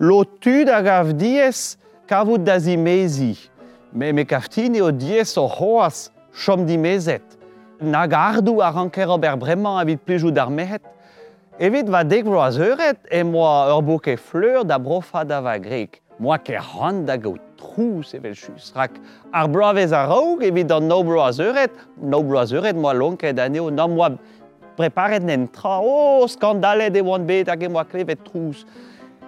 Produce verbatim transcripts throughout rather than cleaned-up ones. lotu da gavdies kavut da zimesi, me me kaftini odies o hoas shom dimezet. Na gardu arankero berbreman avit pliju darmehet, evit va degro azeret, e moi urbuke fleur da brofa da va grek, moi ke randa gout trous evel chusrak, ar braves a raug, evit da nobro azeret, nobro azeret moi lonke daneo, non moi preparet nentra, oh, skandalet e wan bet hag e moi klevet trous.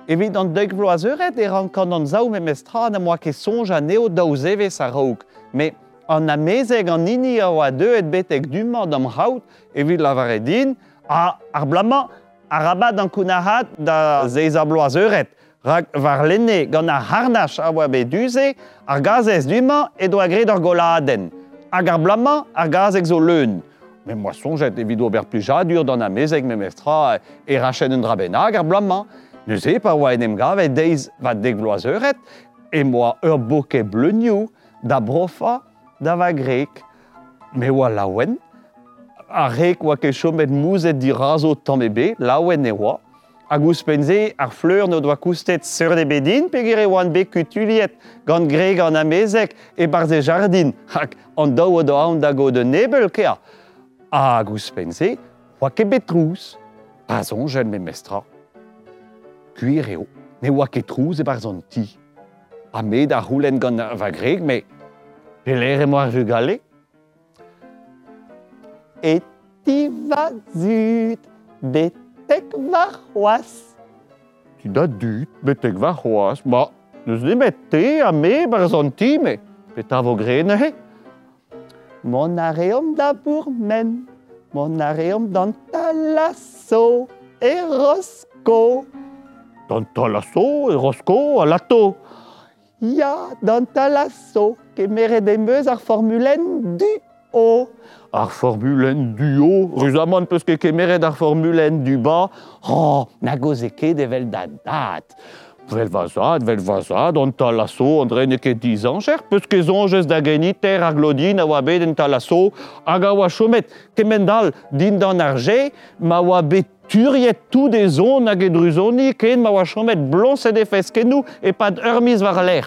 Evit an degro azeret, e rankan an zau me mestra, na moi ke sonja neo daouz eves a raug, me an a mezeg an ini a oa deuet betek duman dam raout, evit lavaredin, a ar blama, ar abad an kounahat da zeiza bloazeuret. Rak var lenne gant ar harnach a oa bet uze, ar gazez duman edo a gred ar goladen. Hag ar blama, ar gazeg zo leun. Me moa sonjet evit ober plijadur d'an a mezeg me mestra e rachen un drabenag ar blama. Neuze pa oa enem gavet deiz va dek bloazeuret, e moa ur boke bleunioù da brofa da va grek. Me oa laouen, a rek oa ket chomet mouzet di razo tamm ebe, laouen e oa, hag ouz penze ar fleur no doa koustet seur de bedin, pegere oan bet kutuliet gant greg an amezek e barze jardin, hag an daou o doaon da go de nebel kea. Hag ouz penze oa ket bet trouz, bazon jen me mestra. Kuir eo, ne oa ket trouz e barzon ti. Ha met ar roulen gant va greg, me pelere moa ar vugale. Et ti va zut, betek va c'hoaz. Ti da dut, betek va c'hoaz, ba, neus nemet te, ha me, barzant ti, me, peta vo grene he. Mon a reom da bourmen, mon a reom dan Thalasso e Rosko. Dan Thalasso e Rosko a lato. Ya, dan Thalasso, ke mere demeus ar formulen du haut. Ar formulen du haut, ruzaman peus ket kemeret ar formulen du bas. Oh, nagoz e ket evel da dat. Vel vazad, vel vazad, an Thalasso, an drene ket dizan, cher, peus ket zonjez da geniter ar glodin a oa bet an Thalasso, hag a oa chomet kemendal din dan arje, ma oa bet turiet tout de zon hag e druzoni, ken ma oa chomet blonset efez kenou e pad ur miz war l'air.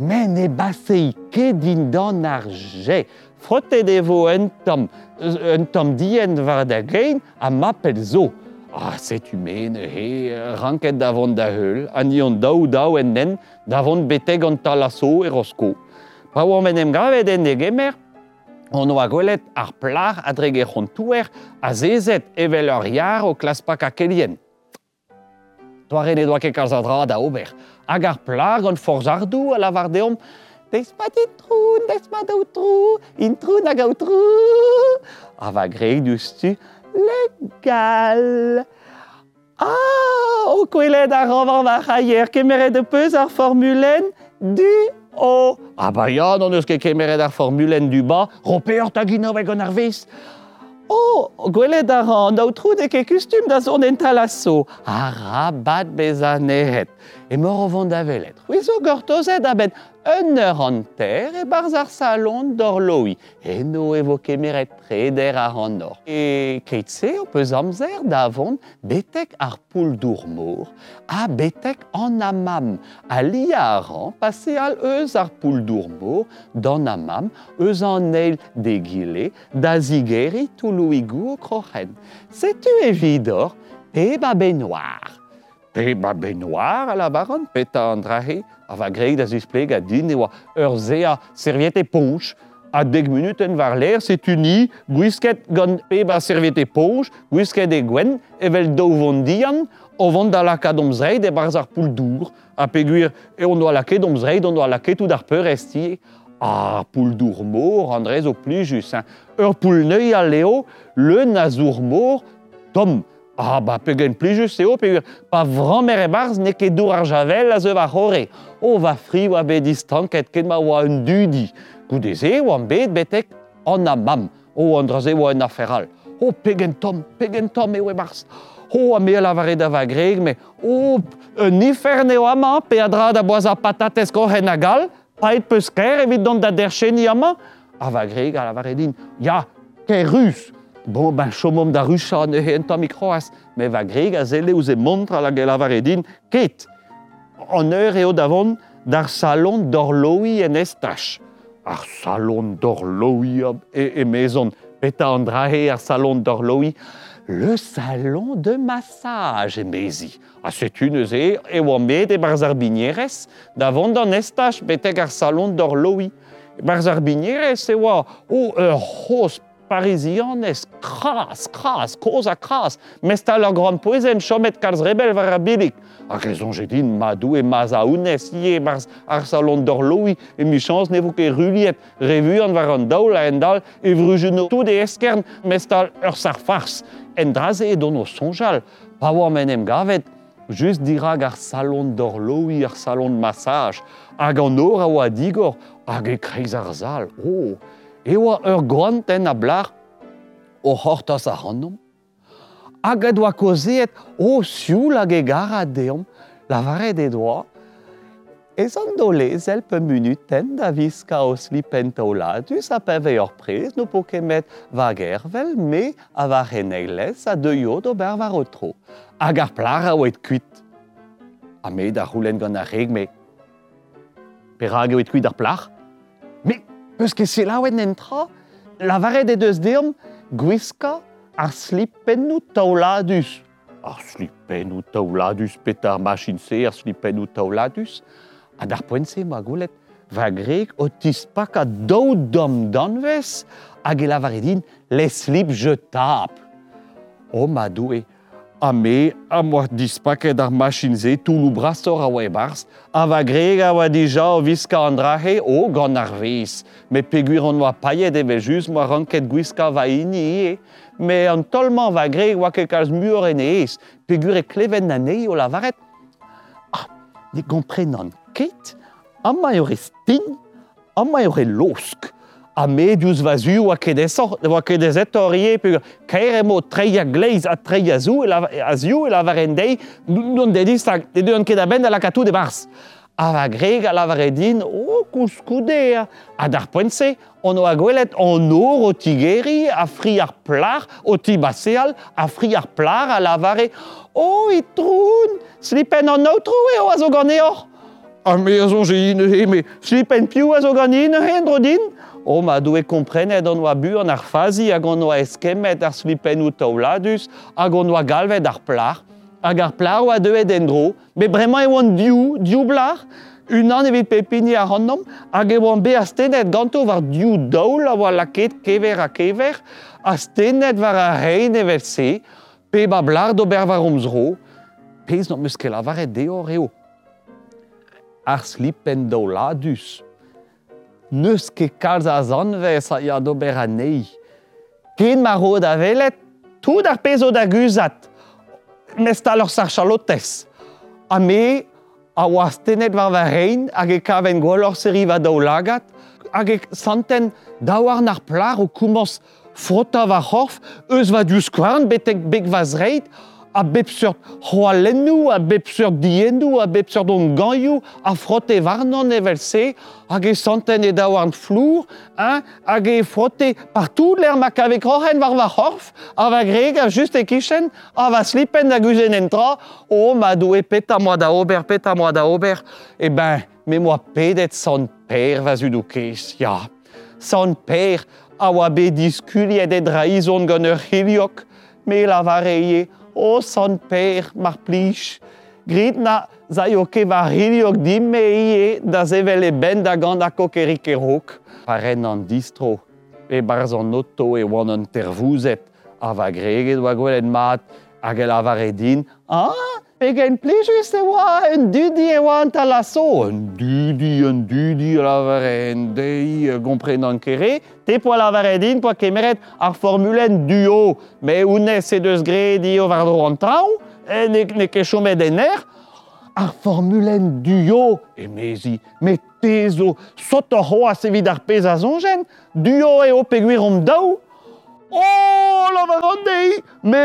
Men e basei ket din dan arje. Frotet evo un tamm, un tamm dien war da grein a mapel zo. Ah, setu men, he, ranket davon da heul, an ion daou daou en nen, davon beteg an Thalasso e Rosko. Pa oan menem gravet en e gemer, an oa gwelet ar plar a drege c'hontouer, a zezet evel ur iar o klaspak a kelien. Toare ne doa ket kalz adra da ober, hag ar plar gant forz ar dou a lavar deomp, deiz pa dit troun, deiz pa daou trou, in troun hag aou trou. A va greg diouzhtu, légal. Ah, o kwelet a ravar va c'haier, kemeret epeus ar formulen du haut. Ah ba ya, non eus ket kemeret ar formulen du bas, ropeor tag inoveg an ar vez. Oh, gwelet a ran, daou troud e ket kustum da zon en Thalasso. A rabat bezanehet. E mor o vont da velet. Ouizo gortozet a ben un eur an ter e barz ar salon d'orloi. Eno evo kemeret treder ar an or. E keitse o peus amzer da vont betek ar poul d'ourmour a betek an amam. A lia a ran, pase al eus ar poul d'ourmour d'an amam, eus an eil degile da zigeri toulouigou o krochen. Setu evidor pe ba benoar. Pe ba benoar a la baran peta an drahe. A va greg da zispleg a din e oa ur se a serviette ponch. A deg minuten war l'air, setu ni, gwisket gant pe ba serviette ponch, gwisket e gwen, evel daou vont dian, o vont da laka domzreid e barz ar poul dour. A peguir e on doa lake domzreid, on doa lake tout ar peur estie. Ah, poul dour mor, andrez o plijus. Ur poul neui a leo, leun a zour mor, tom. Ah, ba pegen plijus eo, peguir pa vran mere barz ne ket dour ar javel a zeu ar hore. O va fri oa bet distanket ket ma oa un dudi. Goudeze oan bet betek an amam. O andraze oa en aferal. O pegen tom, pegen tom eo e barz. O a me lavaret a va greg, me o un ifern eo ama pe adra da boaz a patates kohen a gal. Paet peus ker evit dont da dercheni ama. A va greg a lavaredin, ya, ker rus. Bon, ben, chomom da rucha ne he entamik c'hoaz, me va greg a zele ouze montra la gelavar edin, ket. honneur eo davon d'ar salon d'orloï en estache. Ar salon d'orloï et, et maison, peta andrahe ar salon d'orloï, le salon de massage et mezi. Ah, c'est une zé eo met de barzarbinieres davon d'en estache, peta ar salon d'orloï. Barzarbinieres eo o ur hos parisianes, cras, cras, cosa cras, mest a la grande poesen chomet kars rebel varabilik. A raison j'ai dit madou et mazaunes ie bars ar salon d'orloï et mi chance ne vous que ruliet revuan varan daula endal et vrugeno tout de eskern mest a ur sarfars endraze et dono sonjal pa womenem gavet just dirag ar salon d'orloï ar salon de massage hag an or a oa digor hag e kreiz ar zal oh Ewa ur granten a blar o hortas a rannom. Hag e doa kozeet o siul hag e gara deom, la varet e doa. Ez an dolez el pe minuten da viska o slipen taulatus a pe veur prez, no po kemet vagervel, me a vare negles a deio d'ober varotro. Hag ar plar a oet kuit. A me da roulen gant a reg, me perag oet kuit ar plar. Parce que c'est là où on entra, la varée des deux hommes, Guisca a slippé nous tauladus. A slippé nous tauladus, pétard machine c'est, a slippé nous tauladus. A dar pense, ma goulette, va grec, otis pas qu'à deux d'hommes d'anves, a la varée d'une, les slips jetables. Oh, ma douée, a me, a moi dis pas qu'à dar machine c'est, tout nous brassor à Webars, a va grec, a va déjà, visca andrahe, oh, ganarvis. Mais peguir on va payer des véjus, moi renquête guisca va inier. Mais en tellement va gré, ou à quelques murs et neis, peguir et cléven nané ou la varette. Ah, des comprenants quête, à maïore sting, à maïore losque, à médius vasu ou à que des sortes, ou à que des étoriers, peguir, carrément treya glaise à treya zou et la varendei, non dédis, des deux en quédaben à la catou de mars. Ava grega la varedin, oh, kuskudea. A dar pense, on oa gwelet en or o tigeri, a friar plar, o tibaseal, a friar plar, a la vare. Oh, itroun, slipen an outro eo a zo ganeor. A me a zo geine, me slipen piu a zo ganeine, hendrodin. Oh, ma doe komprenet, on oa buan ar fazi, hag on oa eskemet ar slipen ou tauladus, hag on oa galvet ar plar. Hag ar plar oa deuet endro, bet bremañ eo an diou, diou blar, unan evit pepini ar annom, hag eo an bet a stenet ganto war diou daol a oa laket kever a kever, a stenet war a rein evel se, pe ba blar d'ober war omzro, pez n'an meus ket la varet deor eo. Ar slipen dauladus, neus ket kalz a zanvez a ya d'ober a nei, ken ma ro da velet, tout ar pez o da guzat, mest a leur sarchalotez. A me, a oa stenet war va rein, hag e kaven gwallor seri va daulagat, hag e santen daouar nar plar o koumans frota va horf, eus va dius kwarn betek bek vaz reit, a bep surt roalennou, a bep surt diennou, a bep surt on ganjou, a frote varnon evel se, hag e santen e daouar flour, hag e frote partout l'er ma kavek rohen war va horf, a va greg, a just e kichen, a va slipen da guzen entra, oh ma doe peta moa da ober, peta moa da ober, e ben, me moa pedet san per va zudukez, ja, san per, a oa be diskuliet e draizon gant ur hiliok, me la vareye, O son père, mar plich, grit na zaioke va hiliok dimme ie da zevele benda ganda kokerik erok. Paren an distro, e barzon otto e wan an tervuzet, ava grege doa gwelen mat, agel avaredin, ah, pegen plijus e oa, un dudi e oa an talasso, un dudi, un dudi, l'avarendei, gomprenan kere, te poa l'avaredin, poa kemeret ar formulen duo, me unes e deus gredio vardo antrao, e ne, ne kechomet ener, ar formulen duo, e mezi, me tezo, soto hoa sevid ar pez a zonjen, duo eo peguirom dao, Oh, la varandei! Me,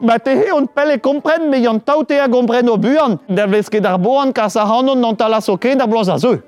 ma tehe on pelle kompren, me yon taute a kompren o buan, der veske dar boan, ka sa hanon non talas oken, dar bloaz a zeu.